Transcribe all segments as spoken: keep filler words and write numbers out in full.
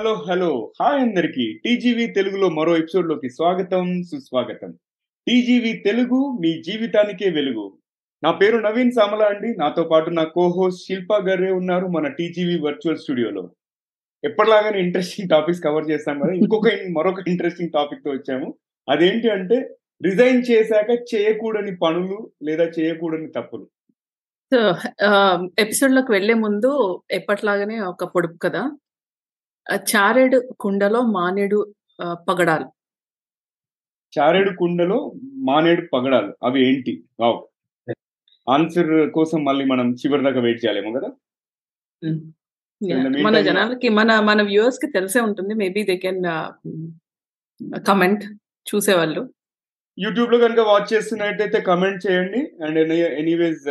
Hello hello hi అందరికి, TGV తెలుగులో మరో ఎపిసోడ్ లోకి స్వాగతం సుస్వాగతం. టీజీవీ తెలుగు, మీ జీవితానికే వెలుగు. నా పేరు నవీన్ సామలండి. నాతో పాటు నా కోహోస్ట్ శిల్పా గారే ఉన్నారు మన టీజీవీ వర్చువల్ స్టూడియోలో. ఎప్పటిలాగానే ఇంట్రెస్టింగ్ టాపిక్స్ కవర్ చేస్తాం కదా, ఇంకొక మరొక ఇంట్రెస్టింగ్ టాపిక్ తో వచ్చాము. అదేంటి అంటే రిజైన్ చేశాక చేయకూడని పనులు లేదా చేయకూడని తప్పులు. సో ఎపిసోడ్ లోకి వెళ్లే ముందు ఎప్పటిలాగానే ఒక పొడుపు కదా, చారేడు కుండలో మానేడు పగడాలు. చారేడు కుండలో మానేడు పగడాలు, అవి ఏంటి? ఆన్సర్ కోసం మళ్ళీ మనం చివరి దాకా వెయిట్ చేయాలేమో కదా. మన జనాలకి, మన మన వ్యూవర్స్ కి తెలిసే ఉంటుంది, మేబీ దే కెన్ కమెంట్. చూసేవాళ్ళు యూట్యూబ్ లో కనుక వాచ్ చేస్తున్నట్టయితే కమెంట్ చేయండి. అండ్ ఎనీవేస్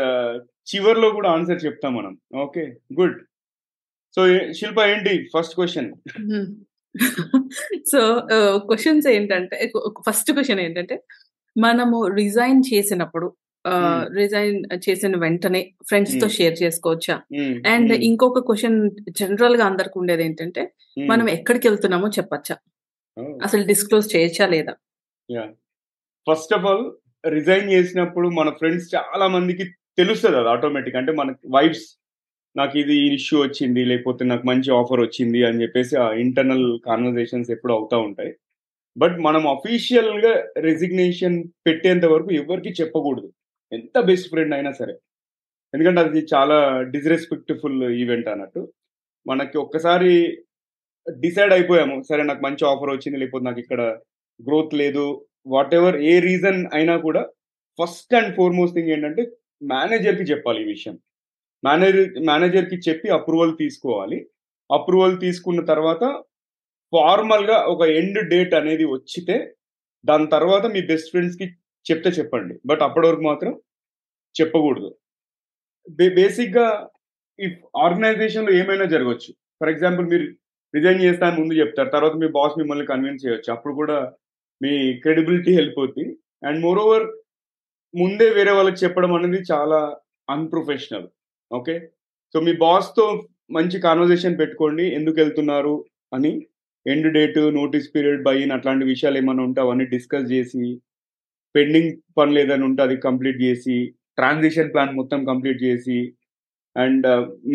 చివర్లో కూడా ఆన్సర్ చెప్తాం మనం. Okay good. సో శిల్ప, ఏంటి ఫస్ట్ క్వశ్చన్? సో క్వశ్చన్స్ ఏంటంటే, ఫస్ట్ క్వశ్చన్ ఏంటంటే మనము రిజైన్ చేసినప్పుడు, రిజైన్ చేసిన వెంటనే ఫ్రెండ్స్ తో షేర్ చేసుకోవచ్చా? అండ్ ఇంకొక క్వశ్చన్ జనరల్ గా అందరికి ఉండేది ఏంటంటే, మనం ఎక్కడికి వెళ్తున్నామో చెప్పచ్చా, అసలు డిస్క్లోజ్ చేయొచ్చా లేదా? ఫస్ట్ ఆఫ్ ఆల్, రిజైన్ చేసినప్పుడు మన ఫ్రెండ్స్ చాలా మందికి తెలుస్తుంది అది ఆటోమేటిక్. అంటే మన వైబ్స్, నాకు ఇది ఇష్యూ వచ్చింది, లేకపోతే నాకు మంచి ఆఫర్ వచ్చింది అని చెప్పేసి ఆ ఇంటర్నల్ కాన్వర్జేషన్స్ ఎప్పుడు అవుతూ ఉంటాయి. బట్ మనం అఫీషియల్గా రెసిగ్నేషన్ పెట్టేంత వరకు ఎవరికి చెప్పకూడదు, ఎంత బెస్ట్ ఫ్రెండ్ అయినా సరే. ఎందుకంటే అది చాలా డిస్రెస్పెక్ట్ఫుల్ ఈవెంట్ అన్నట్టు. మనకి ఒక్కసారి డిసైడ్ అయిపోయాము, సరే నాకు మంచి ఆఫర్ వచ్చింది, లేకపోతే నాకు ఇక్కడ గ్రోత్ లేదు, వాట్ ఎవర్ ఏ రీజన్ అయినా కూడా, ఫస్ట్ అండ్ ఫార్మోస్ట్ థింగ్ ఏంటంటే మేనేజర్కి చెప్పాలి ఈ విషయం. మేనేజర్ మేనేజర్కి చెప్పి అప్రూవల్ తీసుకోవాలి. అప్రూవల్ తీసుకున్న తర్వాత ఫార్మల్గా ఒక ఎండ్ డేట్ అనేది వచ్చితే దాని తర్వాత మీ బెస్ట్ ఫ్రెండ్స్కి చెప్తే చెప్పండి, బట్ అప్పటి వరకు మాత్రం చెప్పకూడదు. బే బేసిక్గా ఈ ఆర్గనైజేషన్లో ఏమైనా జరగవచ్చు. ఫర్ ఎగ్జాంపుల్, మీరు రిజైన్ చేస్తానని ముందు చెప్తారు, తర్వాత మీ బాస్ మిమ్మల్ని కన్విన్స్ చేయవచ్చు, అప్పుడు కూడా మీ క్రెడిబిలిటీ వెళ్ళిపోద్ది. అండ్ మోర్ ఓవర్, ముందే వేరే వాళ్ళకి చెప్పడం అనేది చాలా అన్ప్రొఫెషనల్. ఓకే, సో మీ బాస్తో మంచి కాన్వర్జేషన్ పెట్టుకోండి, ఎందుకు వెళ్తున్నారు అని, end date, notice period, buy in అట్లాంటి విషయాలు ఏమైనా ఉంటే అవన్నీ డిస్కస్ చేసి, పెండింగ్ పనులు ఏదైనా ఉంటే అది కంప్లీట్ చేసి, ట్రాన్సిషన్ ప్లాన్ మొత్తం కంప్లీట్ చేసి, అండ్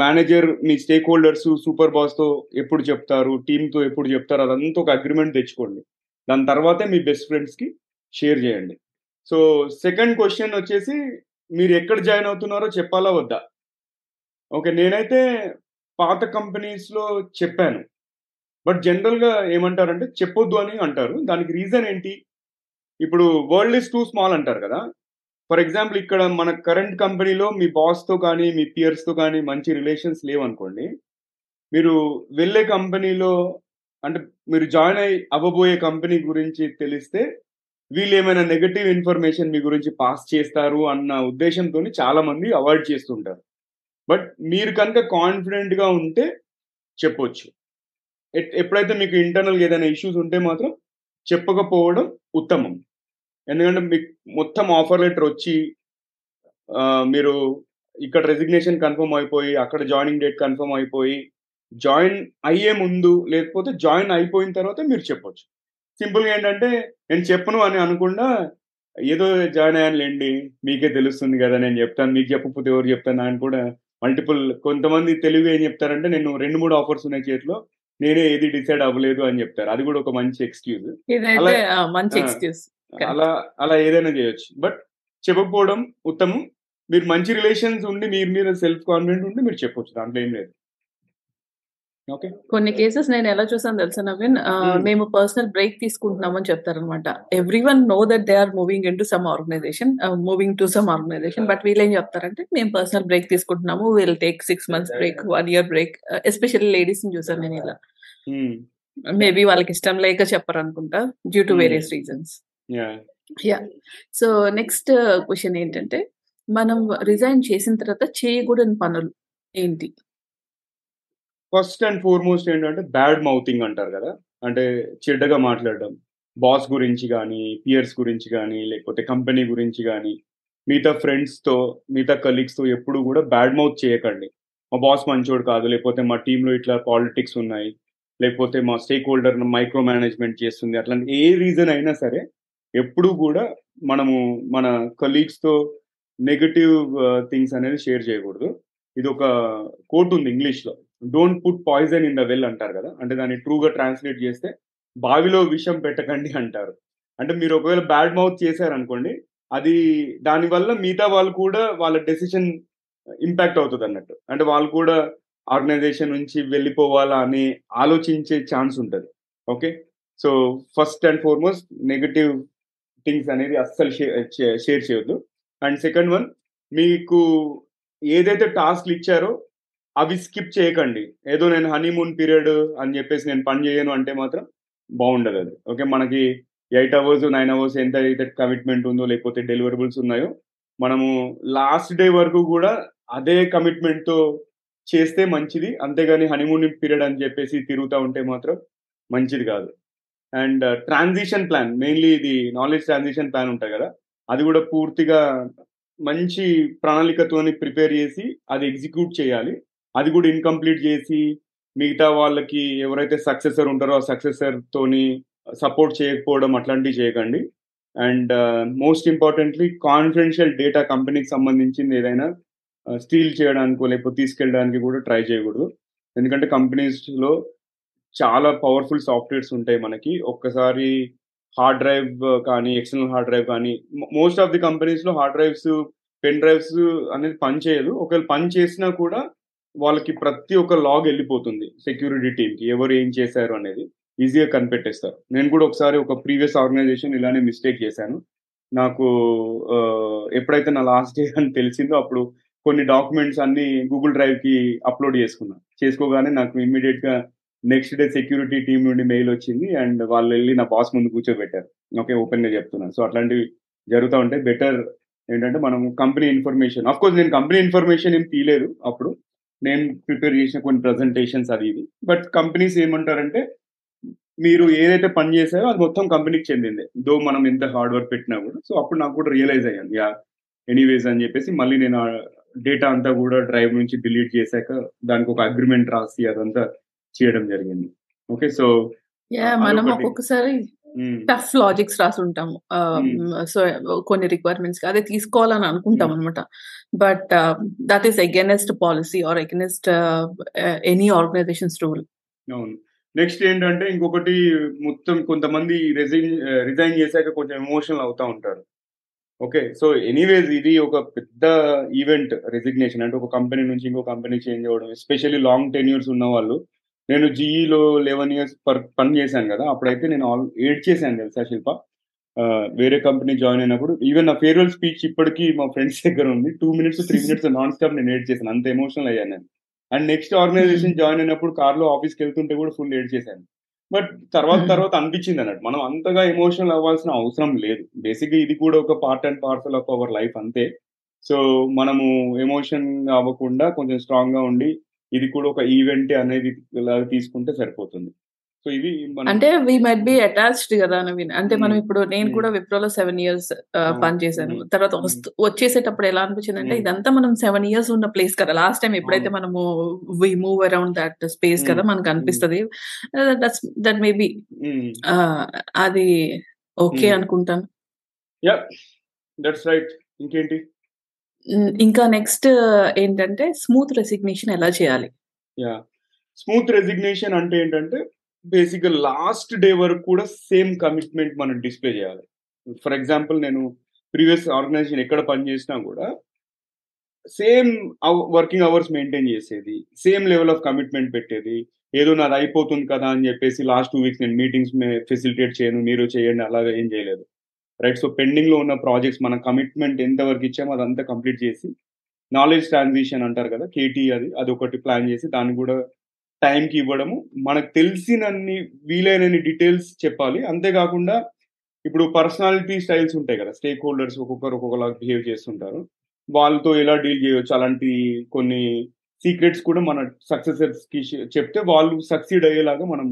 మేనేజర్ మీ స్టేక్ హోల్డర్స్, సూపర్ బాస్తో ఎప్పుడు చెప్తారు, టీమ్తో ఎప్పుడు చెప్తారు, అదంతా ఒక అగ్రిమెంట్ తెచ్చుకోండి. దాని తర్వాతే మీ బెస్ట్ ఫ్రెండ్స్కి షేర్ చేయండి. సో సెకండ్ క్వశ్చన్ వచ్చేసి, మీరు ఎక్కడ జాయిన్ అవుతున్నారో చెప్పాలా వద్దా? ఓకే, నేనైతే పాత కంపెనీస్లో చెప్పాను, బట్ జనరల్గా ఏమంటారంటే చెప్పొద్దు అని అంటారు. దానికి రీజన్ ఏంటి? ఇప్పుడు వరల్డ్ ఈజ్ టూ స్మాల్ అంటారు కదా. ఫర్ ఎగ్జాంపుల్, ఇక్కడ మన కరెంట్ కంపెనీలో మీ బాస్తో కానీ మీ పియర్స్తో కానీ మంచి రిలేషన్స్ లేవనుకోండి, మీరు వెళ్ళే కంపెనీలో, అంటే మీరు జాయిన్ అయ్యి అవ్వబోయే కంపెనీ గురించి తెలిస్తే వీళ్ళు ఏమైనా నెగటివ్ ఇన్ఫర్మేషన్ మీ గురించి పాస్ చేస్తారు అన్న ఉద్దేశంతో చాలా మంది అవాయిడ్ చేస్తుంటారు. బట్ మీరు కనుక కాన్ఫిడెంట్గా ఉంటే చెప్పొచ్చు. ఎప్పుడైతే మీకు ఇంటర్నల్గా ఏదైనా ఇష్యూస్ ఉంటే మాత్రం చెప్పకపోవడం ఉత్తమం. ఎందుకంటే మీకు మొత్తం ఆఫర్ లెటర్ వచ్చి మీరు ఇక్కడ రెసిగ్నేషన్ కన్ఫర్మ్ అయిపోయి, అక్కడ జాయినింగ్ డేట్ కన్ఫర్మ్ అయిపోయి, జాయిన్ అయ్యే ముందు లేకపోతే జాయిన్ అయిపోయిన తర్వాత మీరు చెప్పొచ్చు. సింపుల్గా ఏంటంటే, నేను చెప్పను అని అనకుండా, ఏదో జాయిన్ అయ్యానులేండి మీకే తెలుస్తుంది కదా, నేను చెప్తాను, మీకు చెప్పకపోతే ఎవరు చెప్తాను అని కూడా మల్టిపుల్. కొంతమంది తెలుగు ఏం చెప్తారంటే, నేను రెండు మూడు ఆఫర్స్ ఉన్నాయి చేతిలో, నేనే ఏది డిసైడ్ అవ్వలేదు అని చెప్తారు. అది కూడా ఒక మంచి ఎక్స్క్యూజ్. అలా అలా ఏదైనా చేయొచ్చు, బట్ చెప్పకపోవడం ఉత్తమం. మీరు మంచి రిలేషన్స్ ఉండి, మీరు మీరు సెల్ఫ్ కాన్ఫిడెంట్ ఉండి మీరు చెప్పొచ్చు, దాంట్లో ఏం లేదు. కొన్ని కేసెస్ నేను ఎలా చూసాను తెలుసా నవీన్, మేము పర్సనల్ బ్రేక్ తీసుకుంటున్నాం అని చెప్తారనమాట. Everyone know that they are moving into some organisation moving to some organisation but వీళ్ళు ఏం చెప్తారంటే, మేము పర్సనల్ బ్రేక్ తీసుకుంటున్నాము, will take six months break, one year break. Especially ladies ని చూసాను నేను ఇలా. మేబీ వాళ్ళకి ఇష్టం లేక చెప్పరు అనుకుంటా, due to various reasons. Yeah so next question ఏంటంటే, మనం రిజైన్ చేసిన తర్వాత చేయకూడని పనులు ఏంటి? ఫస్ట్ అండ్ ఫార్మోస్ట్ ఏంటంటే బ్యాడ్ మౌతింగ్ అంటారు కదా, అంటే చెడ్డగా మాట్లాడడం, బాస్ గురించి కానీ, పియర్స్ గురించి కానీ, లేకపోతే కంపెనీ గురించి కానీ, మిగతా ఫ్రెండ్స్తో, మిగతా కలీగ్స్తో ఎప్పుడు కూడా బ్యాడ్ మౌత్ చేయకండి. మా బాస్ మంచోడు కాదు, లేకపోతే మా టీంలో ఇట్లా పాలిటిక్స్ ఉన్నాయి, లేకపోతే మా స్టేక్ హోల్డర్ మైక్రో మేనేజ్మెంట్ చేస్తుంది, అట్లాంటి ఏ రీజన్ అయినా సరే ఎప్పుడూ కూడా మనము మన కొలీగ్స్తో నెగటివ్ థింగ్స్ అనేది షేర్ చేయకూడదు. ఇది ఒక కోట్ ఉంది ఇంగ్లీష్లో, don't put poison in the well అంటారు కదా, అంటే దాన్ని ట్రూగా ట్రాన్స్లేట్ చేస్తే బావిలో విషం పెట్టకండి అంటారు. అంటే మీరు ఒకవేళ బ్యాడ్ మౌత్ చేశారనుకోండి, అది దానివల్ల మిగతా వాళ్ళు కూడా వాళ్ళ డెసిషన్ ఇంపాక్ట్ అవుతుంది అన్నట్టు, అంటే వాళ్ళు కూడా ఆర్గనైజేషన్ నుంచి వెళ్ళిపోవాలా అని ఆలోచించే ఛాన్స్ ఉంటుంది. Okay, so first and foremost negative things అనేది అస్సలు షేర్ చేయొద్దు. అండ్ సెకండ్ వన్, మీకు ఏదైతే టాస్క్లు ఇచ్చారో అవి స్కిప్ చేయకండి. ఏదో నేను హనీమూన్ పీరియడ్ అని చెప్పేసి నేను పని చేయను అంటే మాత్రం బాగుండదు అది. ఓకే, మనకి ఎయిట్ అవర్స్ నైన్ అవర్స్ ఎంత అయితే కమిట్మెంట్ ఉందో లేకపోతే డెలివరబుల్స్ ఉన్నాయో మనము లాస్ట్ డే వరకు కూడా అదే కమిట్మెంట్తో చేస్తే మంచిది, అంతేగాని హనీమూన్ పీరియడ్ అని చెప్పేసి తిరుగుతూ ఉంటే మాత్రం మంచిది కాదు. అండ్ ట్రాన్సిషన్ ప్లాన్, మెయిన్లీ ఇది నాలెడ్జ్ ట్రాన్సిషన్ ప్లాన్ ఉంటుంది కదా, అది కూడా పూర్తిగా మంచి ప్రణాళికతోని ప్రిపేర్ చేసి అది ఎగ్జిక్యూట్ చేయాలి. అది కూడా ఇన్కంప్లీట్ చేసి మిగతా వాళ్ళకి ఎవరైతే సక్సెసర్ ఉంటారో ఆ సక్సెసర్తోని సపోర్ట్ చేయకపోవడం అట్లాంటివి చేయకండి. And most importantly confidential data కంపెనీకి సంబంధించింది ఏదైనా స్టీల్ చేయడానికో లేకపోతే తీసుకెళ్ళడానికి కూడా ట్రై చేయకూడదు. ఎందుకంటే కంపెనీస్లో చాలా పవర్ఫుల్ సాఫ్ట్వేర్స్ ఉంటాయి మనకి, ఒక్కసారి హార్డ్ డ్రైవ్ కానీ ఎక్స్టర్నల్ హార్డ్ డ్రైవ్ కానీ మోస్ట్ ఆఫ్ ది కంపెనీస్లో హార్డ్ డ్రైవ్స్ పెన్ డ్రైవ్స్ అనేది పనిచేయదు. ఒకవేళ పని చేసినా కూడా వాళ్ళకి ప్రతి ఒక్క లాగ్ వెళ్ళిపోతుంది సెక్యూరిటీ టీమ్కి, ఎవరు ఏం చేశారు అనేది ఈజీగా కనిపెట్టేస్తారు. నేను కూడా ఒకసారి ఒక ప్రీవియస్ ఆర్గనైజేషన్ ఇలానే మిస్టేక్ చేశాను. నాకు ఎప్పుడైతే నా లాస్ట్ డే అని తెలిసిందో అప్పుడు కొన్ని డాక్యుమెంట్స్ అన్ని గూగుల్ డ్రైవ్కి అప్లోడ్ చేసుకున్నాను. చేసుకోగానే నాకు ఇమ్మీడియట్గా నెక్స్ట్ డే సెక్యూరిటీ టీమ్ నుండి మెయిల్ వచ్చింది అండ్ వాళ్ళు వెళ్ళి నా బాస్ ముందు కూర్చోబెట్టారు. ఓకే, ఓపెన్గా చెప్తున్నాను. సో అట్లాంటివి జరుగుతూ ఉంటే బెటర్ ఏంటంటే మనం కంపెనీ ఇన్ఫర్మేషన్, అఫ్కోర్స్ నేను కంపెనీ ఇన్ఫర్మేషన్ ఏం తీయలేదు అప్పుడు, నేను ప్రిపేర్ చేసిన కొన్ని ప్రజెంటేషన్స్ అది ఇది, బట్ కంపెనీస్ ఏమంటారంటే మీరు ఏదైతే పని చేశారో అది మొత్తం కంపెనీకి చెందిందే దో మనం ఎంత హార్డ్ వర్క్ పెట్టినా కూడా. సో అప్పుడు నాకు కూడా రియలైజ్ అయ్యాను యా ఎనీవేస్ అని చెప్పేసి మళ్ళీ నేను ఆ డేటా అంతా కూడా డ్రైవ్ నుంచి డిలీట్ చేశాక దానికి ఒక అగ్రిమెంట్ రాసి అదంతా చేయడం జరిగింది. ఓకే, సో మనం ఒక్కొక్కసారి టఫ్ లాజిక్స్ రాసి ఉంటాము, సో కొన్ని రిక్వైర్మెంట్స్ అదే తీసుకోవాలని అనుకుంటాం అనమాట, but that is against policy or against any organisations rule. అవును. నెక్స్ట్ ఏంటంటే ఇంకొకటి, మొత్తం కొంతమంది రిజైన్ రిజైన్ చేశాక కొంచెం ఎమోషనల్ అవుతూ ఉంటారు. ఓకే, సో ఎనీవేస్ ఇది ఒక పెద్ద ఈవెంట్ రెసిగ్నేషన్, అంటే ఒక కంపెనీ నుంచి ఇంకో కంపెనీ చేంజ్ అవ్వడం, ఎస్పెషల్లీ లాంగ్ టెన్యూర్స్ ఉన్న వాళ్ళు. నేను జీఈలో లెవెన్ ఇయర్స్ పని చేశాను కదా, అప్పుడైతే నేను ఆల్ ఏడ్ చేశాను తెలుసా శిల్ప, వేరే కంపెనీ జాయిన్ అయినప్పుడు. ఈవెన్ నా ఫేర్వెల్ స్పీచ్ ఇప్పటికీ మా ఫ్రెండ్స్ దగ్గర ఉంది, two minutes three minutes non stop నేను ఏడ్ చేశాను, అంత ఎమోషనల్ అయ్యాను నేను. అండ్ నెక్స్ట్ ఆర్గనైజేషన్ జాయిన్ అయినప్పుడు కార్లో ఆఫీస్కి వెళ్తుంటే కూడా ఫుల్ ఏడ్ చేశాను. బట్ తర్వాత తర్వాత అనిపించింది అన్నట్టు మనం అంతగా ఎమోషనల్ అవ్వాల్సిన అవసరం లేదు, బేసిక్గా ఇది కూడా ఒక part and parcel of our life అంతే. సో మనము ఎమోషన్ అవ్వకుండా కొంచెం స్ట్రాంగ్గా ఉండి ఇది కూడా ఒక ఈవెంట్ అనేది తీసుకుంటే సరిపోతుంది. సో ఇది అంటే వి మైట్ బి అటాచ్డ్ కదా నవీన్, అంటే మనం ఇప్పుడు నేను కూడా విప్రోలో సెవెన్ ఇయర్స్ పని చేశాను. తర్వాత వచ్చేసేటప్పుడు ఎలా అనిపించింది అంటే ఇదంతా మనం సెవెన్ ఇయర్స్ ఉన్న ప్లేస్ కదా, లాస్ట్ టైం ఎప్పుడైతే మనము we move around that space కదా మనకు అనిపిస్తుంది, దట్ మే బి అది ఓకే అనుకుంటాను. Yeah, that's right. ఇంకేంటి, ఇంకా నెక్స్ట్ ఏంటంటే స్మూత్ రెసిగ్నేషన్ ఎలా చేయాలి? యా, స్మూత్ రెసిగ్నేషన్ అంటే ఏంటంటే బేసిక్గా లాస్ట్ డే వరకు కూడా సేమ్ కమిట్మెంట్ మనం డిస్ప్లే చేయాలి. ఫర్ ఎగ్జాంపుల్ నేను ప్రీవియస్ ఆర్గనైజేషన్ ఎక్కడ పనిచేసినా కూడా సేమ్ వర్కింగ్ అవర్స్ మెయింటైన్ చేసేది, సేమ్ లెవెల్ ఆఫ్ కమిట్మెంట్ పెట్టేది. ఏదో నాది అయిపోతుంది కదా అని చెప్పేసి లాస్ట్ టూ వీక్స్ నేను మీటింగ్స్ ఫెసిలిటేట్ చేయను మీరు చేయండి అలాగే ఏం చేయలేదు, రైట్? సో పెండింగ్లో ఉన్న ప్రాజెక్ట్స్ మన కమిట్మెంట్ ఎంతవరకు ఇచ్చామో అదంతా కంప్లీట్ చేసి, నాలెడ్జ్ ట్రాన్సిషన్ అంటారు కదా కేటీ, అది అది ఒకటి ప్లాన్ చేసి దాన్ని కూడా టైంకి ఇవ్వడము, మనకు తెలిసినన్ని వీలైనన్ని డీటెయిల్స్ చెప్పాలి. అంతేకాకుండా ఇప్పుడు పర్సనాలిటీ స్టైల్స్ ఉంటాయి కదా, స్టేక్ హోల్డర్స్ ఒక్కొక్కరు ఒక్కొక్కలా బిహేవ్ చేస్తుంటారు, వాళ్ళతో ఎలా డీల్ చేయవచ్చు అలాంటి కొన్ని సీక్రెట్స్ కూడా మన సక్సెసర్స్కి చెప్తే వాళ్ళు సక్సీడ్ అయ్యేలాగా మనం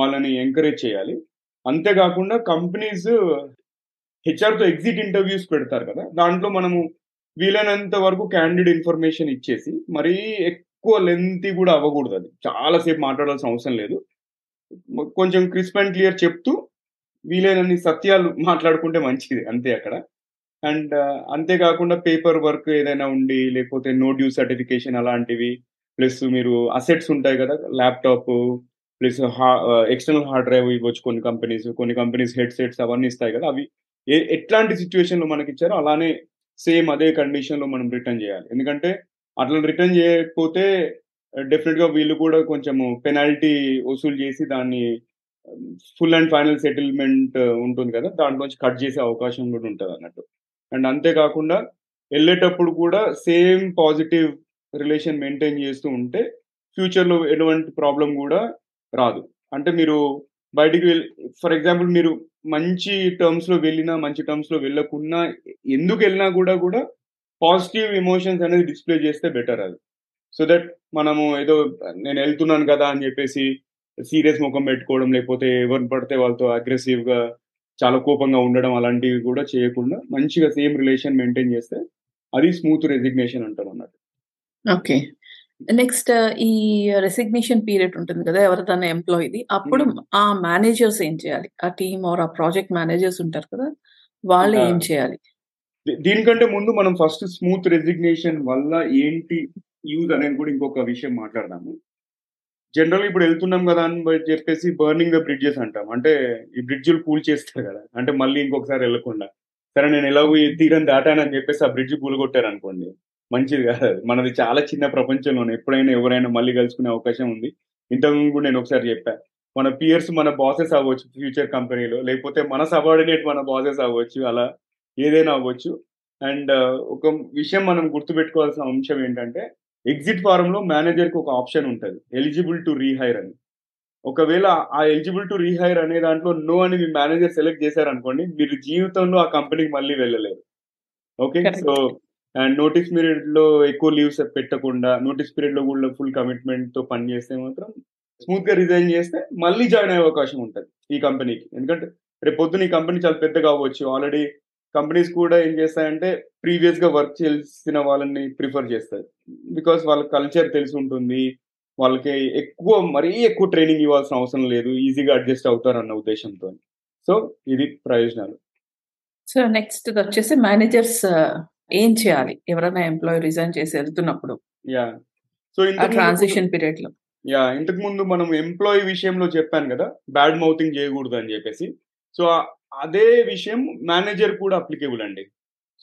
వాళ్ళని ఎంకరేజ్ చేయాలి. అంతేకాకుండా కంపెనీస్ హెచ్ఆర్తో ఎగ్జిట్ ఇంటర్వ్యూస్ పెడతారు కదా, దాంట్లో మనము వీలైనంత వరకు క్యాండిడ్ ఇన్ఫర్మేషన్ ఇచ్చేసి మరీ ఎక్కువ లెంత్ కూడా అవ్వకూడదు, అది చాలాసేపు మాట్లాడాల్సిన అవసరం లేదు. కొంచెం క్రిస్ప్ అండ్ క్లియర్ చెప్తూ వీలైనన్ని సత్యాలు మాట్లాడుకుంటే మంచిది అంతే అక్కడ. అండ్ అంతేకాకుండా పేపర్ వర్క్ ఏదైనా ఉండి లేకపోతే నో డ్యూ సర్టిఫికేషన్ అలాంటివి, ప్లస్ మీరు అసెట్స్ ఉంటాయి కదా, ల్యాప్టాప్ ప్లస్ హా ఎక్స్టర్నల్ హార్డ్ డ్రైవ్ ఇవ్వచ్చు కొన్ని కంపెనీస్, కొన్ని కంపెనీస్ హెడ్ సెట్స్ అవన్నీ ఇస్తాయి కదా, అవి ఏ ఎట్లాంటి సిచ్యువేషన్లో మనకి ఇచ్చారో అలానే సేమ్ అదే కండిషన్లో మనం రిటర్న్ చేయాలి. ఎందుకంటే అట్లా రిటర్న్ చేయకపోతే డెఫినెట్గా వీళ్ళు కూడా కొంచెము పెనాల్టీ వసూలు చేసి దాన్ని ఫుల్ అండ్ ఫైనల్ సెటిల్మెంట్ ఉంటుంది కదా దాంట్లోంచి కట్ చేసే అవకాశం కూడా ఉంటుంది అన్నట్టు. అండ్ అంతేకాకుండా వెళ్ళేటప్పుడు కూడా సేమ్ పాజిటివ్ రిలేషన్ మెయింటైన్ చేస్తూ ఉంటే ఫ్యూచర్లో ఎటువంటి ప్రాబ్లం కూడా రాదు. అంటే మీరు బయటికి వెళ్ళి ఫర్ ఎగ్జాంపుల్ మీరు మంచి టర్మ్స్లో వెళ్ళినా మంచి టర్మ్స్లో వెళ్ళకున్నా ఎందుకు వెళ్ళినా కూడా కూడా పాజిటివ్ ఎమోషన్స్ అనేది డిస్ప్లే చేస్తే బెటర్ అది. సో దట్ మనము ఏదో నేను వెళ్తున్నాను కదా అని చెప్పేసి సీరియస్ ముఖం పెట్టుకోవడం లేకపోతే ఎవరు పడితే వాళ్ళతో అగ్రెసివ్గా చాలా కోపంగా ఉండడం అలాంటివి కూడా చేయకుండా మంచిగా సేమ్ రిలేషన్ మెయింటైన్ చేస్తే అది స్మూత్ రెసిగ్నేషన్ అంటారు అన్నట్టు. ఓకే, నెక్స్ట్ ఈ రెసిగ్నేషన్ పీరియడ్ ఉంటుంది కదా ఎవరిదైనా ఎంప్లాయీది, అప్పుడు ఆ మేనేజర్స్ ఏం చేయాలి? ఆ టీమ్ ఆర్ ఆ ప్రాజెక్ట్ మేనేజర్స్ ఉంటారు కదా వాళ్ళు ఏం చేయాలి? దీనికంటే ముందు మనం ఫస్ట్ స్మూత్ రెసిగ్నేషన్ వల్ల ఏంటి యూజ్ అనేది కూడా ఇంకొక విషయం మాట్లాడదాము. జనరల్గా ఇప్పుడు వెళ్తున్నాం కదా అని చెప్పేసి బర్నింగ్ ద బ్రిడ్జెస్ అంటాం, అంటే ఈ బ్రిడ్జ్లు కూల్ చేస్తారు కదా, అంటే మళ్ళీ ఇంకొకసారి వెళ్ళకుండా సరే నేను ఎలాగో ఈ తీరం దాటానని చెప్పేసి ఆ బ్రిడ్జ్ కూలగొట్టారు అనుకోండి, మంచిది కాదు. మనది చాలా చిన్న ప్రపంచంలోనే ఎప్పుడైనా ఎవరైనా మళ్ళీ కలుసుకునే అవకాశం ఉంది. ఇంతకుముందు కూడా నేను ఒకసారి చెప్పా, మన పియర్స్ మన బాసెస్ అవ్వచ్చు ఫ్యూచర్ కంపెనీలో, లేకపోతే మన సబార్డినేట్ మన బాసెస్ అవ్వచ్చు, అలా ఏదైనా అవ్వచ్చు. అండ్ ఒక విషయం మనం గుర్తుపెట్టుకోవాల్సిన అంశం ఏంటంటే ఎగ్జిట్ ఫారంలో మేనేజర్కి ఒక ఆప్షన్ ఉంటుంది ఎలిజిబుల్ టు రీహైర్ అని. ఒకవేళ ఆ ఎలిజిబుల్ టు రీహైర్ అనే దాంట్లో నో అని మీ మేనేజర్ సెలెక్ట్ చేశారనుకోండి, మీరు జీవితంలో ఆ కంపెనీకి మళ్ళీ వెళ్ళలేరు. ఓకే, సో అండ్ నోటీస్ పీరియడ్లో ఎక్కువ లీవ్స్ పెట్టకుండా నోటీస్ పీరియడ్లో కూడా ఫుల్ కమిట్మెంట్తో పనిచేస్తే మాత్రం స్మూత్గా రిజైన్ చేస్తే మళ్ళీ జాయిన్ అయ్యే అవకాశం ఉంటుంది ఈ కంపెనీకి. ఎందుకంటే రేపు పొద్దున ఈ కంపెనీ చాలా పెద్దగా అవ్వచ్చు, ఆల్రెడీ కంపెనీస్ కూడా ఏం చేస్తాయంటే ప్రీవియస్గా వర్క్ చేసిన వాళ్ళని ప్రిఫర్ చేస్తాయి, బికాస్ వాళ్ళ కల్చర్ తెలిసి ఉంటుంది, వాళ్ళకి ఎక్కువ మరీ ఎక్కువ ట్రైనింగ్ ఇవ్వాల్సిన అవసరం లేదు, ఈజీగా అడ్జస్ట్ అవుతారు అన్న ఉద్దేశంతో. సో ఇది ప్రయోజనాలు. సో నెక్స్ట్ వచ్చేసి మేనేజర్స్ ఏం చేయాలి ఎవరైనా ఎంప్లాయీ రిజైన్ చేసి వెళ్తున్నప్పుడు? యా, సో ఇంత ట్రాన్సిషన్ పీరియడ్ లో యా ఇంతకు ముందు మనం ఎంప్లాయీ విషయంలో చెప్పాను కదా బ్యాడ్ మౌతింగ్ చేయకూడదు అని చెప్పేసి, సో అదే విషయం మేనేజర్ కూడా అప్లికేబుల్ అండి.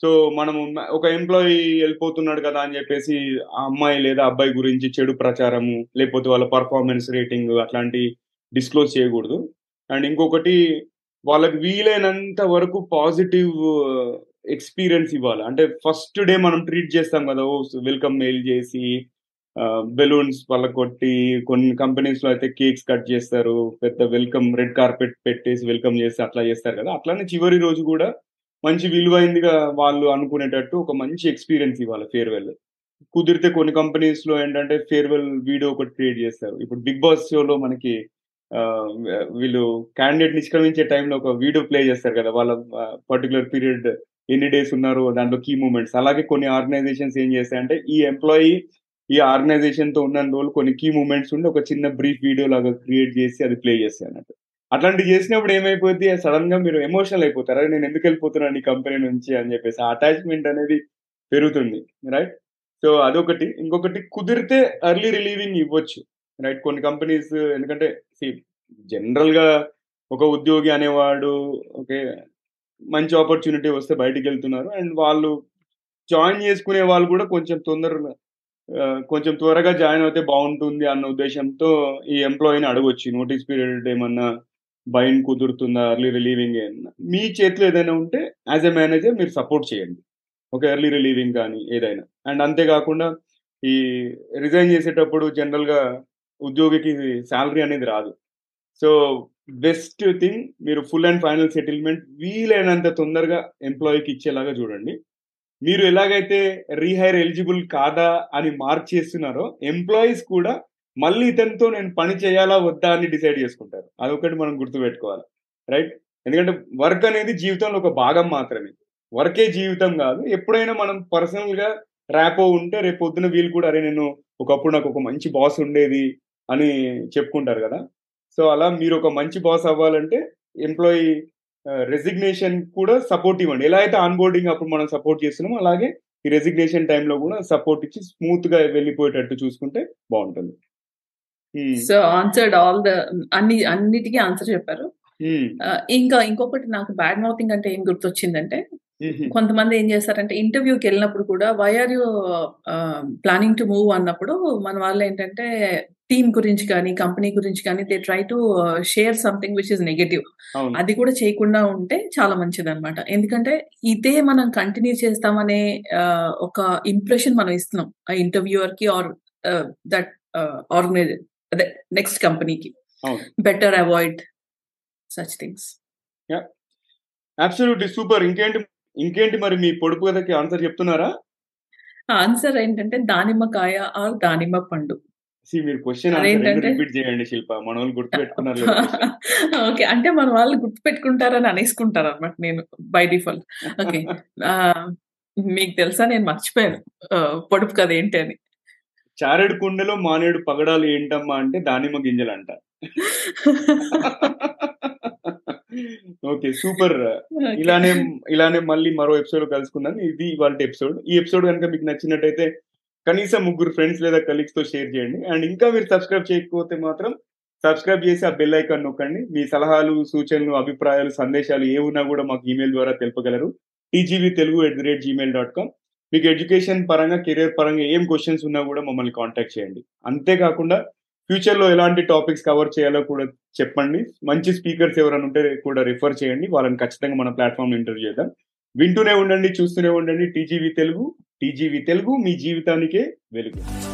సో మనము ఒక ఎంప్లాయీ వెళ్ళిపోతున్నాడు కదా అని చెప్పేసి ఆ అమ్మాయి లేదా అబ్బాయి గురించి చెడు ప్రచారము లేకపోతే వాళ్ళ పర్ఫార్మెన్స్ రేటింగ్ అట్లాంటి డిస్క్లోజ్ చేయకూడదు. అండ్ ఇంకొకటి వాళ్ళకి వీలైనంత వరకు పాజిటివ్ ఎక్స్పీరియన్స్ ఇవ్వాలి. అంటే ఫస్ట్ డే మనం ట్రీట్ చేస్తాం కదా, ఓ వెల్కమ్ మెయిల్ చేసి బెలూన్స్ వాళ్ళ కొట్టి, కొన్ని కంపెనీస్లో అయితే కేక్స్ కట్ చేస్తారు, పెద్ద వెల్కమ్ రెడ్ కార్పెట్ పెట్టేసి వెల్కమ్ చేసి అట్లా చేస్తారు కదా, అట్లానే చివరి రోజు కూడా మంచి విలువైందిగా వాళ్ళు అనుకునేటట్టు ఒక మంచి ఎక్స్పీరియన్స్ ఇవ్వాలి ఫేర్వెల్. కుదిరితే కొన్ని కంపెనీస్లో ఏంటంటే ఫేర్వెల్ వీడియో ఒకటి క్రియేట్ చేస్తారు. ఇప్పుడు బిగ్ బాస్ షోలో మనకి వీళ్ళు క్యాండిడేట్ నిష్క్రమించే టైంలో ఒక వీడియో ప్లే చేస్తారు కదా, వాళ్ళ పర్టికులర్ పీరియడ్ ఎన్ని డేస్ ఉన్నారు దాంట్లో కీ మూమెంట్స్. అలాగే కొన్ని ఆర్గనైజేషన్స్ ఏం చేస్తాయంటే ఈ ఎంప్లాయీ ఈ ఆర్గనైజేషన్తో ఉన్న రోజులు కొన్ని కీ మూమెంట్స్ ఉండి ఒక చిన్న బ్రీఫ్ వీడియో లాగా క్రియేట్ చేసి అది ప్లే చేస్తాయి అన్నట్టు. అట్లాంటివి చేసినప్పుడు ఏమైపోద్ది, సడన్గా మీరు ఎమోషనల్ అయిపోతారు, అరే నేను ఎందుకు వెళ్ళిపోతున్నాను ఈ కంపెనీ నుంచి అని చెప్పేసి ఆ అటాచ్మెంట్ అనేది పెరుగుతుంది, రైట్? సో అదొకటి. ఇంకొకటి కుదిరితే అర్లీ రిలీవింగ్ ఇవ్వచ్చు, రైట్? కొన్ని కంపెనీస్ ఎందుకంటే జనరల్గా ఒక ఉద్యోగి అనేవాడు ఓకే మంచి ఆపర్చునిటీ వస్తే బయటికి వెళ్తున్నారు, అండ్ వాళ్ళు జాయిన్ చేసుకునే వాళ్ళు కూడా కొంచెం తొందరగా కొంచెం త్వరగా జాయిన్ అయితే బాగుంటుంది అన్న ఉద్దేశంతో ఈ ఎంప్లాయీని అడగొచ్చు నోటీస్ పీరియడ్ ఏమన్నా బైన్ కుదురుతుందా, ఎర్లీ రిలీవింగ్ ఏమన్నా మీ చేతిలో ఏదైనా ఉంటే యాజ్ ఎ మేనేజర్ మీరు సపోర్ట్ చేయండి, ఓకే ఎర్లీ రిలీవింగ్ కానీ ఏదైనా. అండ్ అంతేకాకుండా ఈ రిజైన్ చేసేటప్పుడు జనరల్గా ఉద్యోగికి శాలరీ అనేది రాదు, సో బెస్ట్ థింగ్ మీరు ఫుల్ అండ్ ఫైనల్ సెటిల్మెంట్ వీలైనంత తొందరగా ఎంప్లాయీకి ఇచ్చేలాగా చూడండి. మీరు ఎలాగైతే రీహైర్ ఎలిజిబుల్ కాదా అని మార్క్ చేస్తున్నారో ఎంప్లాయీస్ కూడా మళ్ళీ ఇతనితో నేను పని చేయాలా వద్దా అని డిసైడ్ చేసుకుంటారు, అదొకటి మనం గుర్తుపెట్టుకోవాలి, రైట్? ఎందుకంటే వర్క్ అనేది జీవితంలో ఒక భాగం మాత్రమే, వర్కే జీవితం కాదు. ఎప్పుడైనా మనం పర్సనల్గా ర్యాపో ఉంటే రేపు పొద్దున వీళ్ళు కూడా అరే నేను ఒకప్పుడు నాకు ఒక మంచి బాస్ ఉండేది అని చెప్పుకుంటారు కదా, సో అలా మీరు ఒక మంచి బాస్ అవ్వాలంటే ఎంప్లాయీ రెసిగ్నేషన్ కూడా సపోర్ట్ ఇవ్వండి. ఎలా అయితే ఆన్ బోర్డింగ్ అప్పుడు మనం సపోర్ట్ చేస్తున్నామో అలాగే ఈ రెసిగ్నేషన్ టైంలో కూడా సపోర్ట్ ఇచ్చి స్మూత్ గా వెళ్ళిపోయేటట్టు చూసుకుంటే బాగుంటుంది. సో ఆన్సర్డ్ ఆల్ ద అన్ని అన్నిటికీ ఆన్సర్ చెప్పారు. ఇంకా ఇంకొకటి నాకు బ్యాడ్ మౌతింగ్ అంటే ఏం గుర్తొచ్చిందంటే, కొంతమంది ఏం చేస్తారంటే ఇంటర్వ్యూకి వెళ్ళినప్పుడు కూడా why are you planning to move అన్నప్పుడు మన వాళ్ళు ఏంటంటే టీమ్ గురించి కానీ కంపెనీ గురించి కానీ they try to share something which is negative. అది కూడా చేయకుండా ఉంటే చాలా మంచిది అనమాట. ఎందుకంటే ఇదే మనం కంటిన్యూ చేస్తామనే ఒక ఇంప్రెషన్ మనం ఇస్తున్నాం ఆ ఇంటర్వ్యూయర్ కి ఆర్ దట్ ఆర్గనైజ్ అదే నెక్స్ట్ కంపెనీకి. Better avoid such things. Absolutely super. ఇంకేంటి ఇంకేంటి మరి మీ పొడుపు కథకి ఆన్సర్ చెప్తున్నారా? ఆన్సర్ ఏంటంటే దానిమ్మకాయ ఆర్ దానిమ్మ పండు. ఓకే, అంటే మన వాళ్ళు గుర్తు పెట్టుకుంటారని అనేసుకుంటారు అనమాట నేను బై డిఫాల్ట్. ఓకే, మీకు తెలుసా నేను మర్చిపోయాను పొడుపు కథ ఏంటి అని. చారేడు కుండలో మానేడు పగడాలు ఏంటమ్మా అంటే దానిమ్మ గింజలు అంట. Okay super. ఇలానే ఇలానే మళ్ళీ మరో ఎపిసోడ్ కలుసుకుందాం. ఇది ఇవాళ ఎపిసోడ్. ఈ ఎపిసోడ్ కనుక మీకు నచ్చినట్టయితే కనీసం ముగ్గురు ఫ్రెండ్స్ లేదా కలీగ్స్ తో షేర్ చేయండి. అండ్ ఇంకా మీరు సబ్స్క్రైబ్ చేయకపోతే మాత్రం సబ్స్క్రైబ్ చేసి ఆ బెల్ ఐకాన్ నొక్కండి. మీ సలహాలు, సూచనలు, అభిప్రాయాలు, సందేశాలు ఏమున్నా కూడా మాకు ఈమెయిల్ ద్వారా తెలుపగలరు. TGV Telugu at the rate Gmail dot com. మీకు ఎడ్యుకేషన్ పరంగా, కెరీర్ పరంగా ఏం క్వశ్చన్స్ ఉన్నా కూడా మమ్మల్ని కాంటాక్ట్ చేయండి. అంతేకాకుండా ఫ్యూచర్లో ఎలాంటి టాపిక్స్ కవర్ చేయాలో కూడా చెప్పండి. మంచి స్పీకర్స్ ఎవరైనా ఉంటే కూడా రిఫర్ చేయండి. వాళ్ళని ఖచ్చితంగా మన ప్లాట్ఫామ్లో ఇంటర్వ్యూ చేద్దాం. వింటూనే ఉండండి, చూస్తూనే ఉండండి. టీజీవీ తెలుగు. టీజీవీ తెలుగు మీ జీవితానికే వెలుగు.